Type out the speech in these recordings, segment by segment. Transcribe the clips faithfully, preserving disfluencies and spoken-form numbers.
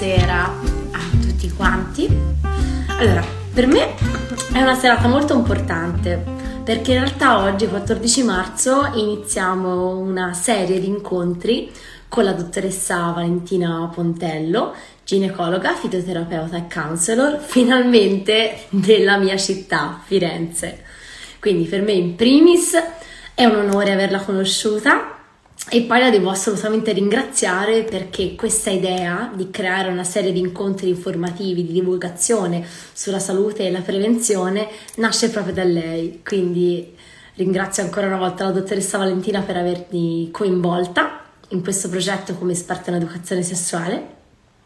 buonasera a tutti quanti. Allora, per me è una serata molto importante perché in realtà oggi, quattordici marzo, iniziamo una serie di incontri con la dottoressa Valentina Pontello, ginecologa, fitoterapeuta e counselor, finalmente della mia città, Firenze. Quindi per me in primis è un onore averla conosciuta e poi la devo assolutamente ringraziare perché questa idea di creare una serie di incontri informativi, di divulgazione sulla salute e la prevenzione nasce proprio da lei. Quindi ringrazio ancora una volta la dottoressa Valentina per avermi coinvolta in questo progetto come esperta in educazione sessuale.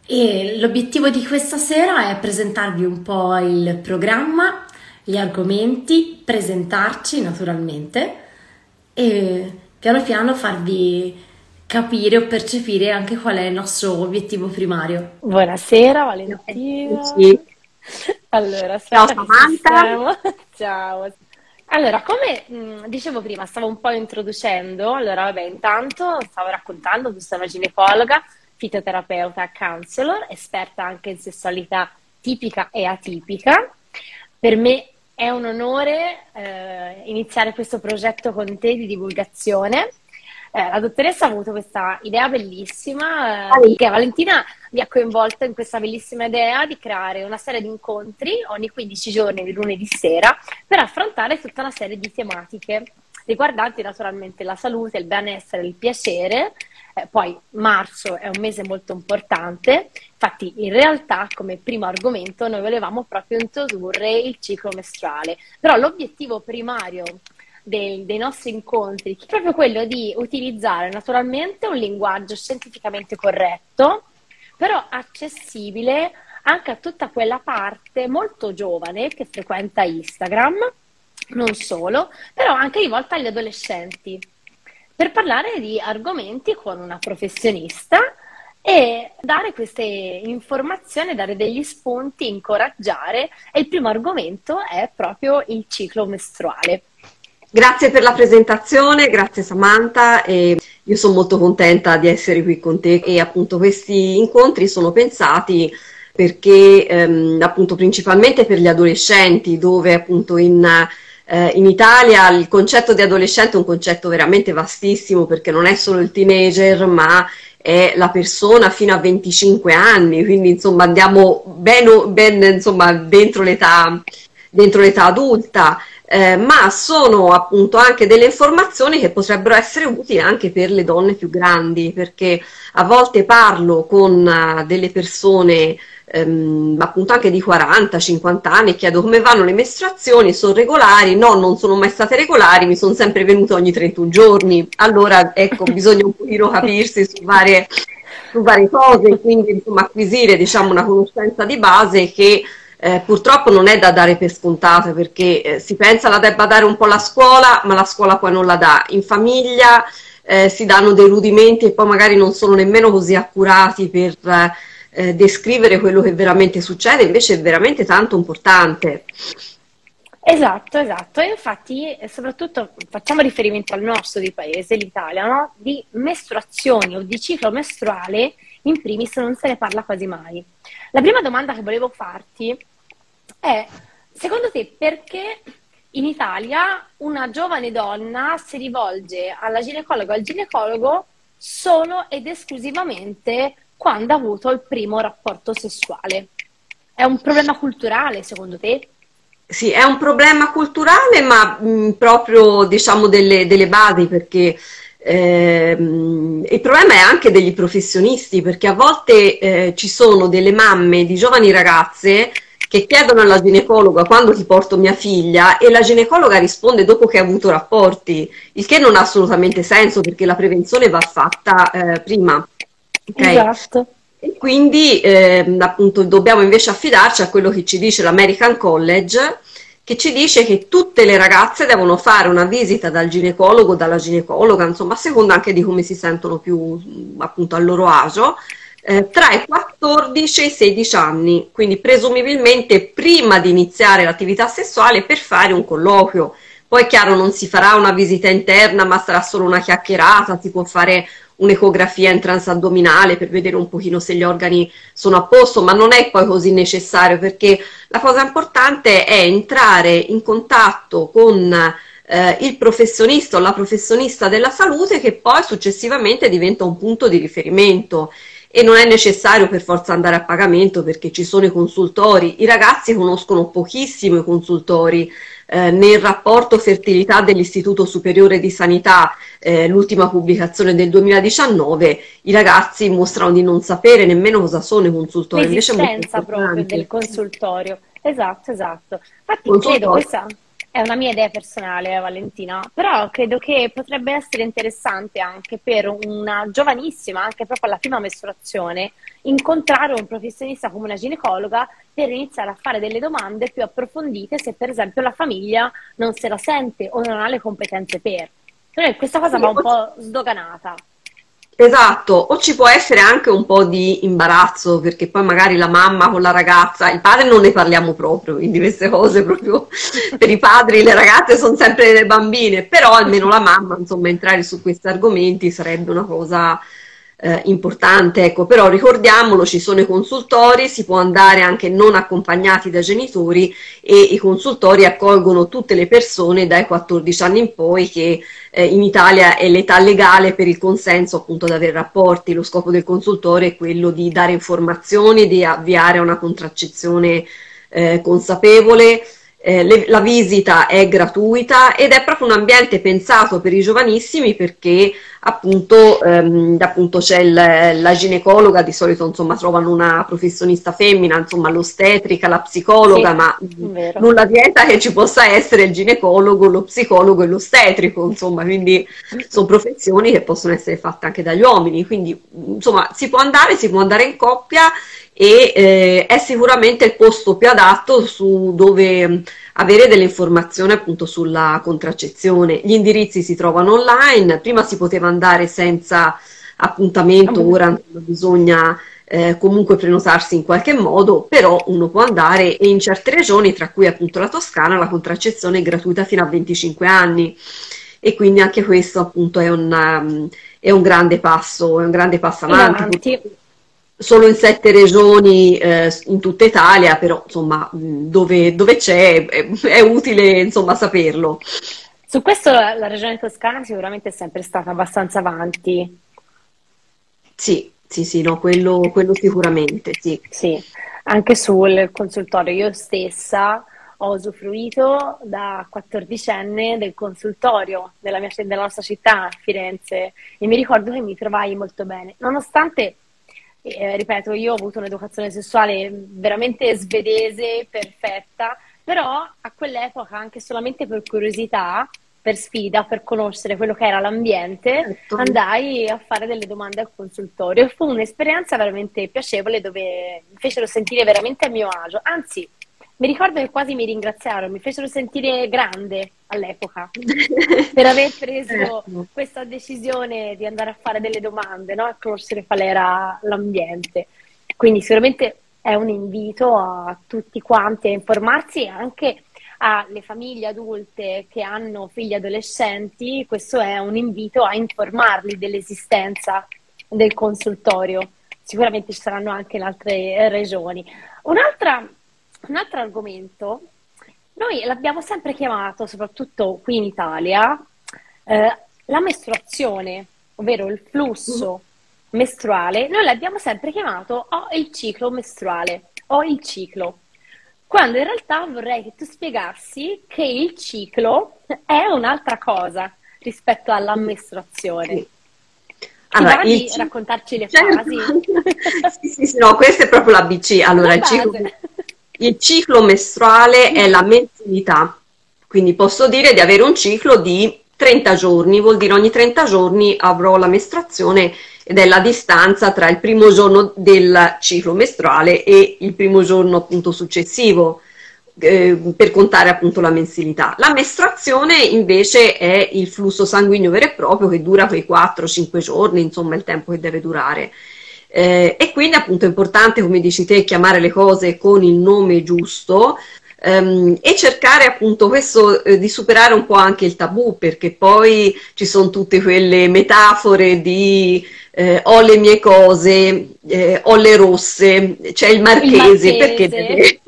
E l'obiettivo di questa sera è presentarvi un po' il programma, gli argomenti, presentarci naturalmente e piano piano farvi capire o percepire anche qual è il nostro obiettivo primario. Buonasera Valentina. Allora, ciao Samantha. Ciao. Allora, come mh, dicevo prima, stavo un po' introducendo, allora vabbè, intanto stavo raccontando che sono ginecologa, fitoterapeuta, counselor, esperta anche in sessualità tipica e atipica. Per me è un onore eh, iniziare questo progetto con te di divulgazione. Eh, la dottoressa ha avuto questa idea bellissima, eh, che Valentina mi ha coinvolto in questa bellissima idea di creare una serie di incontri ogni quindici giorni di lunedì sera per affrontare tutta una serie di tematiche riguardanti naturalmente la salute, il benessere, il piacere. Eh, poi marzo è un mese molto importante, infatti in realtà come primo argomento noi volevamo proprio introdurre il ciclo mestruale, però l'obiettivo primario dei, dei nostri incontri è proprio quello di utilizzare naturalmente un linguaggio scientificamente corretto, però accessibile anche a tutta quella parte molto giovane che frequenta Instagram, non solo, però anche rivolta agli adolescenti, per parlare di argomenti con una professionista e dare queste informazioni, dare degli spunti, incoraggiare, e il primo argomento è proprio il ciclo mestruale. Grazie per la presentazione, grazie Samantha, e io sono molto contenta di essere qui con te e appunto questi incontri sono pensati perché ehm, appunto principalmente per gli adolescenti, dove appunto in In Italia il concetto di adolescente è un concetto veramente vastissimo, perché non è solo il teenager ma è la persona fino a venticinque anni, quindi insomma andiamo ben, ben insomma, dentro l'età, dentro l'età adulta, eh, ma sono appunto anche delle informazioni che potrebbero essere utili anche per le donne più grandi, perché a volte parlo con delle persone Ehm, appunto anche di quaranta cinquanta anni, chiedo come vanno le mestruazioni, sono regolari? No, non sono mai state regolari, mi sono sempre venute ogni trentuno giorni. Allora ecco, bisogna un pochino capirsi su varie, su varie cose, quindi insomma acquisire diciamo una conoscenza di base che eh, purtroppo non è da dare per scontata, perché eh, si pensa la debba dare un po' la scuola, ma la scuola poi non la dà, in famiglia eh, si danno dei rudimenti e poi magari non sono nemmeno così accurati per eh, Eh, descrivere quello che veramente succede, invece è veramente tanto importante. Esatto, esatto, e infatti soprattutto facciamo riferimento al nostro di paese, l'Italia, no? Di mestruazioni o di ciclo mestruale in primis non se ne parla quasi mai. La prima domanda che volevo farti è, secondo te perché in Italia una giovane donna si rivolge alla ginecologa o al ginecologo solo ed esclusivamente quando ha avuto il primo rapporto sessuale? È un problema culturale, secondo te? Sì, è un problema culturale, ma mh, proprio diciamo delle, delle basi, perché eh, il problema è anche degli professionisti, perché a volte eh, ci sono delle mamme di giovani ragazze che chiedono alla ginecologa quando ti porto mia figlia, e la ginecologa risponde dopo che ha avuto rapporti, il che non ha assolutamente senso, perché la prevenzione va fatta eh, prima. Okay. Esatto. E quindi eh, appunto dobbiamo invece affidarci a quello che ci dice l'American College, che ci dice che tutte le ragazze devono fare una visita dal ginecologo, dalla ginecologa, insomma a seconda anche di come si sentono più appunto al loro agio, eh, tra i quattordici e i sedici anni, quindi presumibilmente prima di iniziare l'attività sessuale, per fare un colloquio. Poi è chiaro, non si farà una visita interna, ma sarà solo una chiacchierata, si può fare un'ecografia in transabdominale per vedere un pochino se gli organi sono a posto, ma non è poi così necessario, perché la cosa importante è entrare in contatto con eh, il professionista o la professionista della salute, che poi successivamente diventa un punto di riferimento. E non è necessario per forza andare a pagamento, perché ci sono i consultori. I ragazzi conoscono pochissimo i consultori. Eh, nel rapporto fertilità dell'Istituto Superiore di Sanità, eh, l'ultima pubblicazione del duemiladiciannove, i ragazzi mostrano di non sapere nemmeno cosa sono i consultori. L'esistenza proprio del consultorio. Esatto, esatto. Infatti credo, questa è una mia idea personale, Valentina, però credo che potrebbe essere interessante anche per una giovanissima, anche proprio alla prima mestruazione, incontrare un professionista come una ginecologa per iniziare a fare delle domande più approfondite, se per esempio la famiglia non se la sente o non ha le competenze per. Quindi questa cosa va un po' sdoganata. Esatto, o ci può essere anche un po' di imbarazzo, perché poi magari la mamma con la ragazza, il padre non ne parliamo proprio, quindi queste cose proprio per i padri, le ragazze sono sempre delle bambine, però almeno la mamma, insomma, entrare su questi argomenti sarebbe una cosa eh, importante, ecco. Però ricordiamolo, ci sono i consultori, si può andare anche non accompagnati da genitori, e i consultori accolgono tutte le persone dai quattordici anni in poi, che in Italia è l'età legale per il consenso appunto ad avere rapporti. Lo scopo del consultore è quello di dare informazioni, di avviare una contraccezione eh, consapevole, eh, le, la visita è gratuita ed è proprio un ambiente pensato per i giovanissimi, perché appunto, ehm, appunto c'è la ginecologa, di solito insomma trovano una professionista femmina, insomma l'ostetrica, la psicologa, sì, ma vero. Nulla vieta che ci possa essere il ginecologo, lo psicologo e l'ostetrico, insomma, quindi sono professioni che possono essere fatte anche dagli uomini, quindi insomma si può andare, si può andare in coppia, e eh, è sicuramente il posto più adatto su dove avere delle informazioni appunto sulla contraccezione. Gli indirizzi si trovano online, prima si poteva andare senza appuntamento, ora bisogna eh, comunque prenotarsi in qualche modo, però uno può andare, e in certe regioni, tra cui appunto la Toscana, la contraccezione è gratuita fino a venticinque anni, e quindi anche questo appunto è un, è un grande passo, è un grande passo avanti. Solo in sette regioni eh, in tutta Italia, però insomma dove, dove c'è è, è utile insomma saperlo. Su questo la, la regione toscana sicuramente è sempre stata abbastanza avanti. Sì, sì, sì, no, quello, quello sicuramente, sì. Sì, anche sul consultorio. Io stessa ho usufruito da quattordicenne del consultorio della, mia, della nostra città, Firenze, e mi ricordo che mi trovai molto bene, nonostante, eh, ripeto, io ho avuto un'educazione sessuale veramente svedese, perfetta, però a quell'epoca, anche solamente per curiosità, per sfida, per conoscere quello che era l'ambiente, andai a fare delle domande al consultorio. Fu un'esperienza veramente piacevole, dove mi fecero sentire veramente a mio agio, anzi mi ricordo che quasi mi ringraziarono, mi fecero sentire grande all'epoca per aver preso questa decisione di andare a fare delle domande, no? A conoscere qual era l'ambiente. Quindi sicuramente è un invito a tutti quanti a informarsi, e anche alle famiglie adulte che hanno figli adolescenti, questo è un invito a informarli dell'esistenza del consultorio. Sicuramente ci saranno anche in altre regioni. Un'altra... Un altro argomento, noi l'abbiamo sempre chiamato, soprattutto qui in Italia, eh, la mestruazione, ovvero il flusso mestruale, noi l'abbiamo sempre chiamato o il ciclo mestruale o il ciclo, quando in realtà vorrei che tu spiegassi che il ciclo è un'altra cosa rispetto alla mestruazione. Allora, il... raccontarci le fasi? sì, sì, sì, no, questa è proprio la B C. Allora, il ciclo... Il ciclo mestruale è la mensilità, quindi posso dire di avere un ciclo di trenta giorni, vuol dire ogni trenta giorni avrò la mestruazione, ed è la distanza tra il primo giorno del ciclo mestruale e il primo giorno appunto successivo, eh, per contare appunto la mensilità. La mestruazione invece è il flusso sanguigno vero e proprio, che dura quei quattro cinque giorni, insomma il tempo che deve durare. Eh, e quindi appunto è importante, come dici te, chiamare le cose con il nome giusto, ehm, e cercare appunto questo eh, di superare un po' anche il tabù, perché poi ci sono tutte quelle metafore di eh, ho le mie cose, eh, ho le rosse, c'è cioè il marchese, il marchese. Perché deve...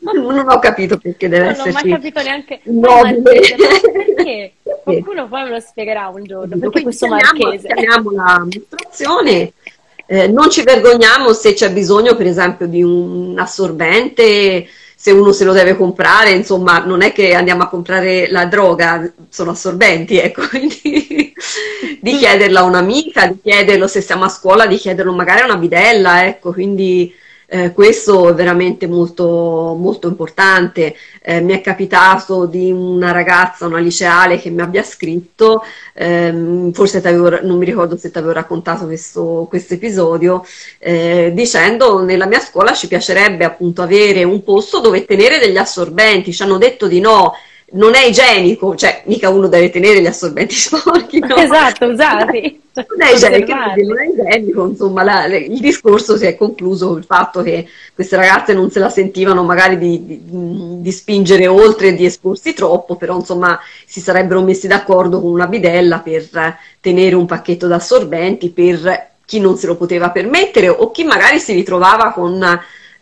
non ho capito perché deve no, esserci. Non ho mai capito neanche no, il marchese, perché? Qualcuno poi me lo spiegherà un giorno, perché questo marchese. Chiamiamo la mestruazione. Eh, non ci vergogniamo se c'è bisogno per esempio di un assorbente, se uno se lo deve comprare, insomma non è che andiamo a comprare la droga, sono assorbenti, ecco, quindi di chiederla a un'amica, di chiederlo se siamo a scuola, di chiederlo magari a una bidella, ecco, quindi eh, questo è veramente molto, molto importante. Eh, mi è capitato di una ragazza, una liceale, che mi abbia scritto, ehm, forse t'avevo, non mi ricordo se ti avevo raccontato questo quest episodio, eh, dicendo nella mia scuola ci piacerebbe appunto avere un posto dove tenere degli assorbenti, ci hanno detto di no, non è igienico, cioè mica uno deve tenere gli assorbenti sporchi, no? Esatto, usati. Non è igienico, non è igienico, insomma la, il discorso si è concluso col fatto che queste ragazze non se la sentivano magari di, di, di spingere oltre, di esporsi troppo, però insomma si sarebbero messi d'accordo con una bidella per tenere un pacchetto d'assorbenti per chi non se lo poteva permettere o chi magari si ritrovava con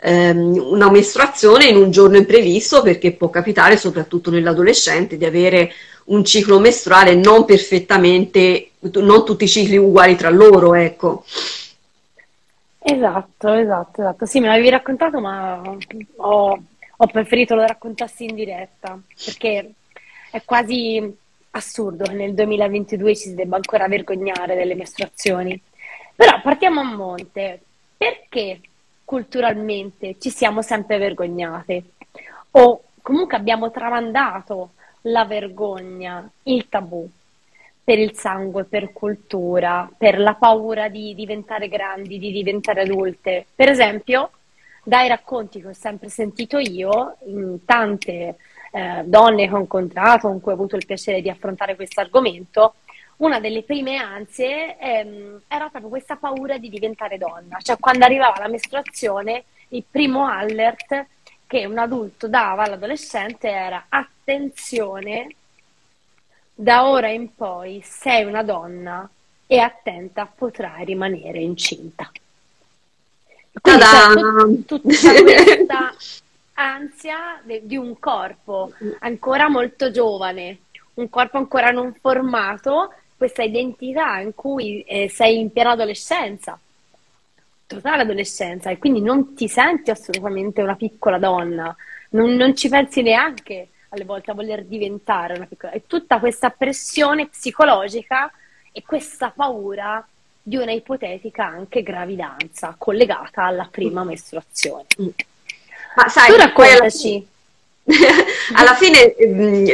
una mestruazione in un giorno imprevisto, perché può capitare soprattutto nell'adolescente di avere un ciclo mestruale non perfettamente, non tutti i cicli uguali tra loro, ecco. Esatto, esatto, esatto. Sì, me l'avevi raccontato, ma ho, ho preferito lo raccontassi in diretta, perché è quasi assurdo che nel duemilaventidue ci si debba ancora vergognare delle mestruazioni. Però partiamo a monte. Perché culturalmente ci siamo sempre vergognate, o comunque abbiamo tramandato la vergogna, il tabù, per il sangue, per cultura, per la paura di diventare grandi, di diventare adulte. Per esempio, dai racconti che ho sempre sentito io, in tante eh, donne che ho incontrato, con cui ho avuto il piacere di affrontare questo argomento, una delle prime ansie ehm, era proprio questa paura di diventare donna. Cioè, quando arrivava la mestruazione, il primo alert che un adulto dava all'adolescente era: attenzione, da ora in poi sei una donna e attenta, potrai rimanere incinta. Quindi c'è tut- tutta questa ansia de- di un corpo ancora molto giovane, un corpo ancora non formato, questa identità in cui eh, sei in piena adolescenza, totale adolescenza, e quindi non ti senti assolutamente una piccola donna, non, non ci pensi neanche alle volte a voler diventare una piccola donna. È tutta questa pressione psicologica e questa paura di una ipotetica anche gravidanza collegata alla prima mestruazione. Ma sai, tu raccontaci... Alla fine,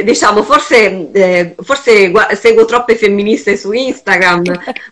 diciamo, forse, eh, forse seguo troppe femministe su Instagram,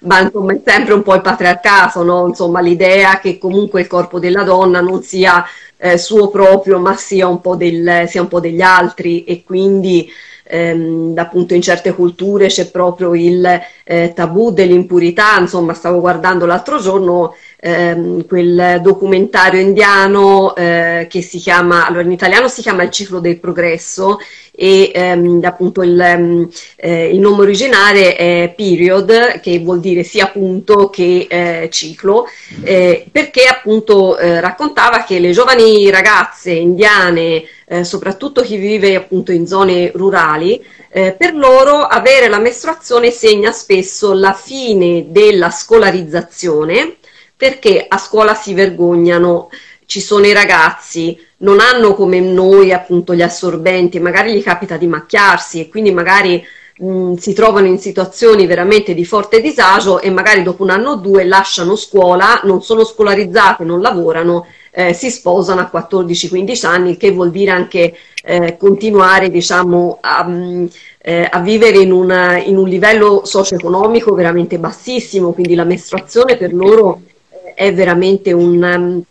ma insomma è sempre un po' il patriarcato, no? Insomma, l'idea che comunque il corpo della donna non sia eh, suo proprio, ma sia un po' del, sia un po' degli altri, e quindi ehm, appunto in certe culture c'è proprio il eh, tabù dell'impurità. Insomma, stavo guardando l'altro giorno Ehm, quel documentario indiano eh, che si chiama, allora in italiano si chiama Il ciclo del progresso, e ehm, appunto il, ehm, eh, il nome originale è Period, che vuol dire sia punto che eh, ciclo, eh, perché appunto eh, raccontava che le giovani ragazze indiane, eh, soprattutto chi vive appunto in zone rurali, eh, per loro avere la mestruazione segna spesso la fine della scolarizzazione, perché a scuola si vergognano, ci sono i ragazzi, non hanno come noi appunto gli assorbenti, magari gli capita di macchiarsi e quindi magari mh, si trovano in situazioni veramente di forte disagio, e magari dopo un anno o due lasciano scuola, non sono scolarizzate, non lavorano, eh, si sposano a quattordici quindici anni, il che vuol dire anche eh, continuare, diciamo, a... Mh, Eh, a vivere in, una, in un livello socio-economico veramente bassissimo, quindi la mestruazione per loro eh, è veramente un, um,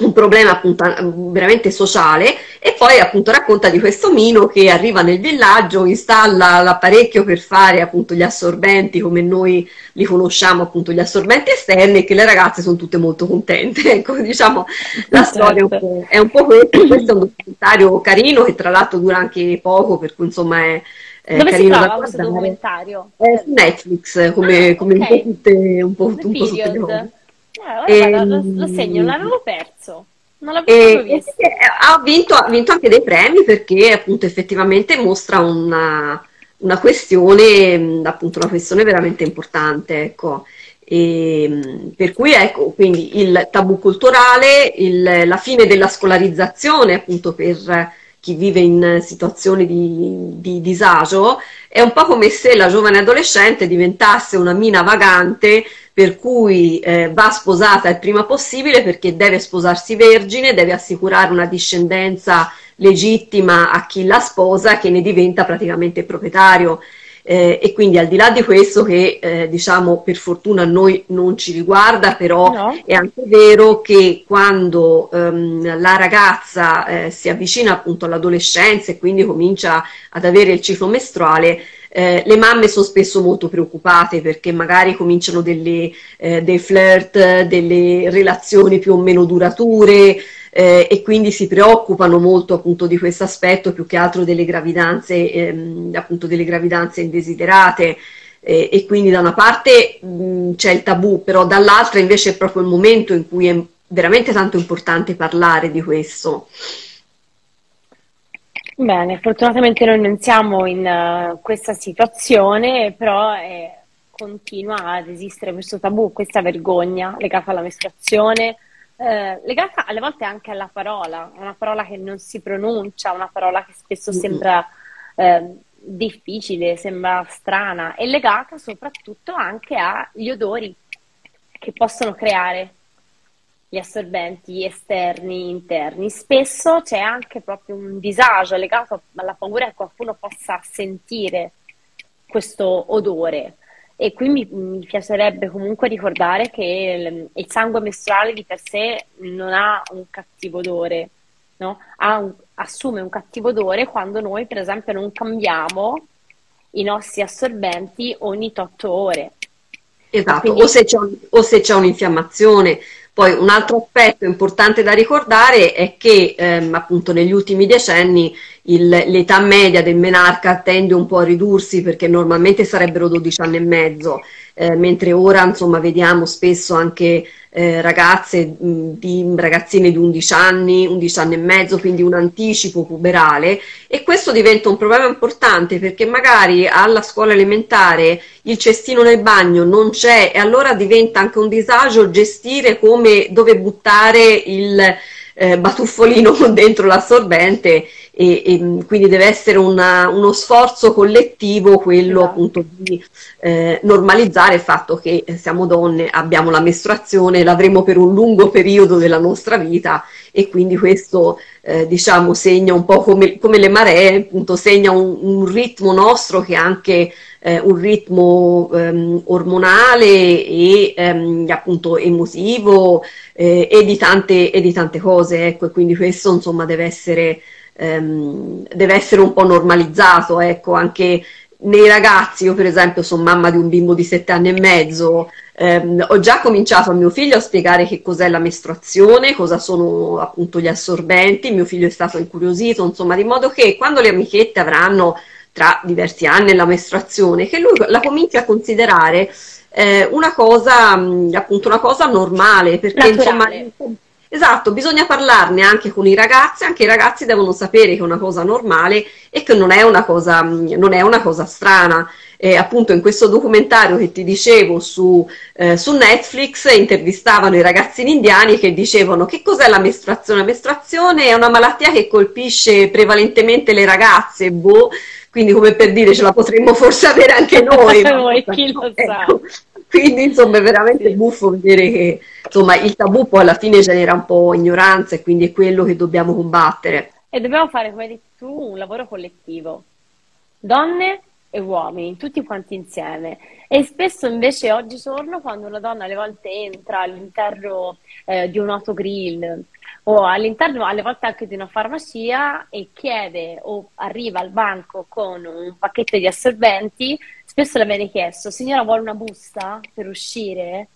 un problema appunto veramente sociale, e poi appunto racconta di questo Mino che arriva nel villaggio, installa l'apparecchio per fare appunto gli assorbenti come noi li conosciamo, appunto gli assorbenti esterni, e che le ragazze sono tutte molto contente, ecco diciamo la certo. storia è un po' questo. Questo è un documentario carino che tra l'altro dura anche poco, per cui insomma è Eh, Dove si trova questo documentario? Eh, su Netflix, come, ah, come okay. un po' tutte, un po', un po tutte le cose. Ah, eh, lo, lo segno, l'avevo perso. Non l'avevo eh, visto. Eh, ha, vinto, ha vinto anche dei premi perché appunto effettivamente mostra una, una questione, appunto una questione veramente importante, ecco. E, per cui ecco, quindi il tabù culturale, il, la fine della scolarizzazione appunto per chi vive in situazioni di, di disagio, è un po' come se la giovane adolescente diventasse una mina vagante per cui eh, va sposata il prima possibile perché deve sposarsi vergine, deve assicurare una discendenza legittima a chi la sposa, che ne diventa praticamente proprietario. Eh, e quindi al di là di questo che eh, diciamo per fortuna a noi non ci riguarda, però no. è anche vero che quando ehm, la ragazza eh, si avvicina appunto all'adolescenza e quindi comincia ad avere il ciclo mestruale, eh, le mamme sono spesso molto preoccupate perché magari cominciano delle, eh, dei flirt, delle relazioni più o meno durature, Eh, e quindi si preoccupano molto appunto di questo aspetto, più che altro delle gravidanze, ehm, appunto delle gravidanze indesiderate, eh, e quindi da una parte mh, c'è il tabù, però dall'altra invece è proprio il momento in cui è veramente tanto importante parlare di questo. Bene, fortunatamente noi non siamo in uh, questa situazione, però eh, continua ad esistere questo tabù, questa vergogna legata alla mestruazione, Eh, legata alle volte anche alla parola, una parola che non si pronuncia, una parola che spesso sembra eh, difficile, sembra strana, e legata soprattutto anche agli odori che possono creare gli assorbenti esterni, interni. Spesso c'è anche proprio un disagio legato alla paura che qualcuno possa sentire questo odore. E qui mi, mi piacerebbe comunque ricordare che il, il sangue mestruale di per sé non ha un cattivo odore, no? ha un, assume un cattivo odore quando noi per esempio non cambiamo i nostri assorbenti ogni otto ore. Esatto, quindi... o se c'è un, o se c'è un'infiammazione. Poi un altro aspetto importante da ricordare è che ehm, appunto negli ultimi decenni il, l'età media del menarca tende un po' a ridursi, perché normalmente sarebbero dodici anni e mezzo, eh, mentre ora insomma vediamo spesso anche eh, ragazze, mh, di, ragazzine di undici anni, undici anni e mezzo, quindi un anticipo puberale, e questo diventa un problema importante perché magari alla scuola elementare il cestino nel bagno non c'è, e allora diventa anche un disagio gestire come dove buttare il eh, batuffolino dentro l'assorbente, e, e quindi deve essere una, uno sforzo collettivo quello appunto di eh, normalizzare il fatto che siamo donne, abbiamo la mestruazione, l'avremo per un lungo periodo della nostra vita, e quindi questo eh, diciamo segna un po' come, come le maree, appunto segna un, un ritmo nostro che è anche Eh, un ritmo ehm, ormonale e ehm, appunto emotivo eh, e, di tante, e di tante cose, ecco, e quindi questo insomma deve essere, ehm, deve essere un po' normalizzato, ecco, anche nei ragazzi. Io per esempio sono mamma di un bimbo di sette anni e mezzo, ehm, ho già cominciato a mio figlio a spiegare che cos'è la mestruazione, cosa sono appunto gli assorbenti, mio figlio è stato incuriosito, insomma, di modo che quando le amichette avranno tra diversi anni la mestruazione, che lui la comincia a considerare eh, una cosa, mh, appunto una cosa normale, perché insomma, esatto, bisogna parlarne anche con i ragazzi, anche i ragazzi devono sapere che è una cosa normale e che non è una cosa, mh, non è una cosa strana. E appunto in questo documentario che ti dicevo su, eh, su Netflix intervistavano i ragazzini indiani che dicevano: che cos'è la mestruazione? La mestruazione è una malattia che colpisce prevalentemente le ragazze, boh, quindi come per dire ce la potremmo forse avere anche noi. Voi, ma... chi lo sa. Ecco. Quindi insomma è veramente sì. buffo vedere che insomma il tabù poi alla fine genera un po' ignoranza, e quindi è quello che dobbiamo combattere. E dobbiamo fare, come hai detto tu, un lavoro collettivo. Donne, e uomini, tutti quanti insieme. E spesso invece oggigiorno, quando una donna alle volte entra all'interno eh, di un autogrill o all'interno alle volte anche di una farmacia e chiede o arriva al banco con un pacchetto di assorbenti, spesso le viene chiesto: signora, vuole una busta per uscire?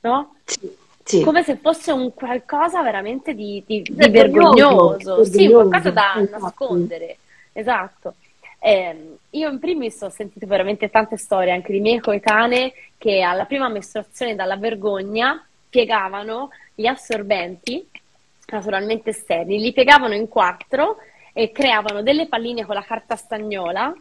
No? Sì. Sì. Come se fosse un qualcosa veramente di, di, di vergognoso, vergognoso. Sì, qualcosa da esatto. nascondere, esatto. Eh, io in primis ho sentito veramente tante storie anche di miei coetanee che alla prima mestruazione dalla vergogna piegavano gli assorbenti, naturalmente sterili, li piegavano in quattro e creavano delle palline con la carta stagnola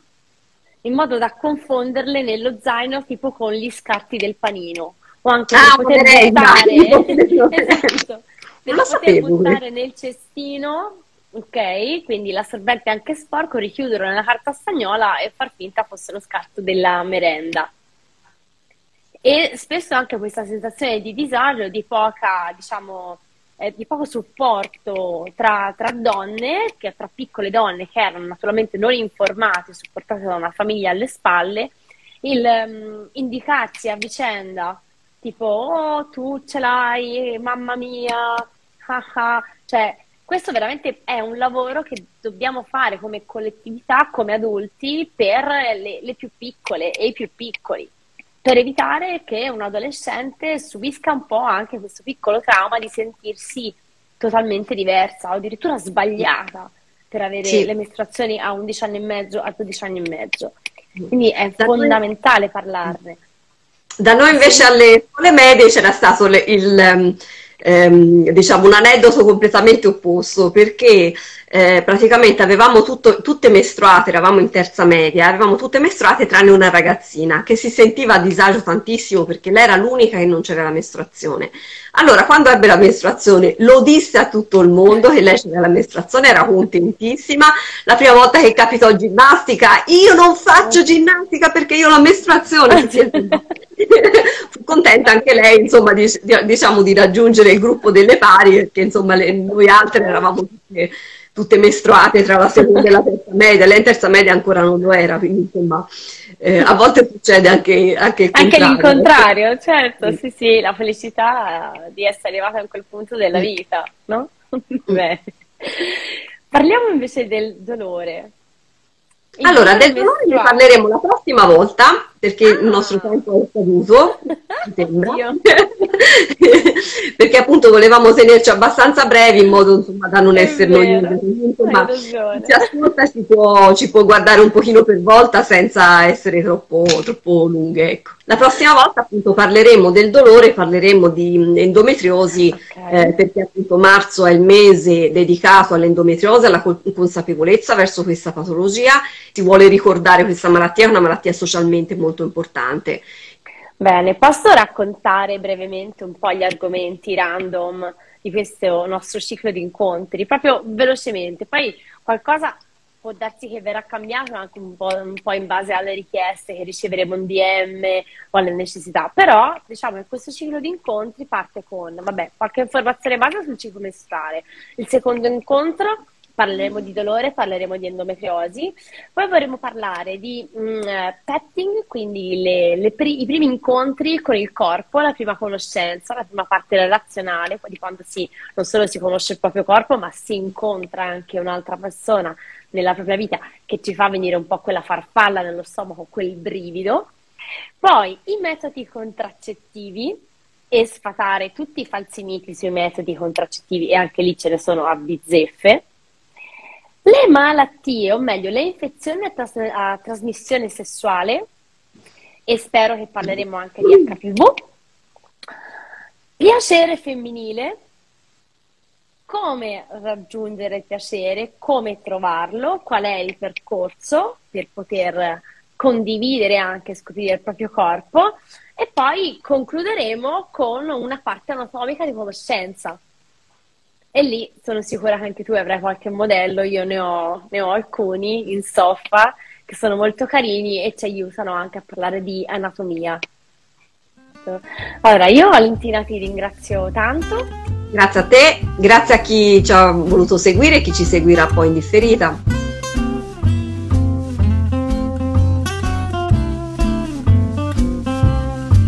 in modo da confonderle nello zaino tipo con gli scarti del panino. O anche ah, per poter buttare, esatto, per poter sapevo, buttare eh. nel cestino, ok? Quindi l'assorbente anche sporco, richiuderlo nella carta stagnola e far finta fosse lo scarto della merenda. E spesso anche questa sensazione di disagio, di poca, diciamo, eh, di poco supporto tra, tra donne, che tra piccole donne che erano naturalmente non informate, supportate da una famiglia alle spalle, il um, indicarsi a vicenda. Tipo, oh, tu ce l'hai, mamma mia, haha. Cioè, questo veramente è un lavoro che dobbiamo fare come collettività, come adulti, per le, le più piccole e i più piccoli, per evitare che un adolescente subisca un po' anche questo piccolo trauma di sentirsi totalmente diversa o addirittura sbagliata per avere sì. le mestruazioni a undici anni e mezzo, a dodici anni e mezzo. Quindi è fondamentale parlarne. Da noi invece alle scuole medie c'era stato il, ehm, diciamo, un aneddoto completamente opposto, perché eh, praticamente avevamo tutto, tutte mestruate, eravamo in terza media, avevamo tutte mestruate tranne una ragazzina che si sentiva a disagio tantissimo perché lei era l'unica che non c'era la mestruazione. Allora quando ebbe la mestruazione lo disse a tutto il mondo che lei c'era la mestruazione, era contentissima. La prima volta che capitò ginnastica, io non faccio ginnastica perché io ho la mestruazione. Fu contenta anche lei, insomma, di, diciamo di raggiungere il gruppo delle pari, perché insomma le, noi altre eravamo tutte, tutte mestruate tra la seconda e la terza media, lei in terza media ancora non lo era, quindi insomma eh, a volte succede anche, anche il contrario. Anche il contrario, certo, sì. sì sì, la felicità di essere arrivata a quel punto della vita, no? Beh. Parliamo invece del dolore. Il allora, del dolore ne parleremo la prossima volta, perché ah. il nostro tempo è scaduto, mi sembra, perché appunto volevamo tenerci abbastanza brevi in modo insomma, da non essere noiosi, ma chi ascolta ci può, ci può guardare un pochino per volta senza essere troppo, troppo lunghe. Ecco. La prossima volta appunto parleremo del dolore, parleremo di endometriosi, okay. eh, perché appunto marzo è il mese dedicato all'endometriosi, alla consapevolezza verso questa patologia. Si vuole ricordare questa malattia, è una malattia socialmente molto importante. Bene, posso raccontare brevemente un po' gli argomenti random di questo nostro ciclo di incontri, proprio velocemente, poi qualcosa può darsi che verrà cambiato anche un po', un po' in base alle richieste che riceveremo in D M o alle necessità, però diciamo che questo ciclo di incontri parte con, vabbè, qualche informazione base sul ciclo mestruale. Il secondo incontro parleremo di dolore, parleremo di endometriosi, poi vorremmo parlare di mh, petting, quindi le, le pri- i primi incontri con il corpo, la prima conoscenza, la prima parte relazionale, di quando si, non solo si conosce il proprio corpo, ma si incontra anche un'altra persona nella propria vita che ci fa venire un po' quella farfalla nello stomaco, quel brivido. Poi i metodi contraccettivi, e sfatare tutti i falsi miti sui metodi contraccettivi, e anche lì ce ne sono a bizzeffe. Le malattie, o meglio, le infezioni a, tras- a trasmissione sessuale, e spero che parleremo anche di H P V, piacere femminile, come raggiungere il piacere, come trovarlo, qual è il percorso per poter condividere anche e scoprire il proprio corpo, e poi concluderemo con una parte anatomica di conoscenza. E lì sono sicura che anche tu avrai qualche modello, io ne ho, ne ho alcuni in soffa che sono molto carini e ci aiutano anche a parlare di anatomia. Allora, io Valentina ti ringrazio tanto. Grazie a te, grazie a chi ci ha voluto seguire e chi ci seguirà poi in differita.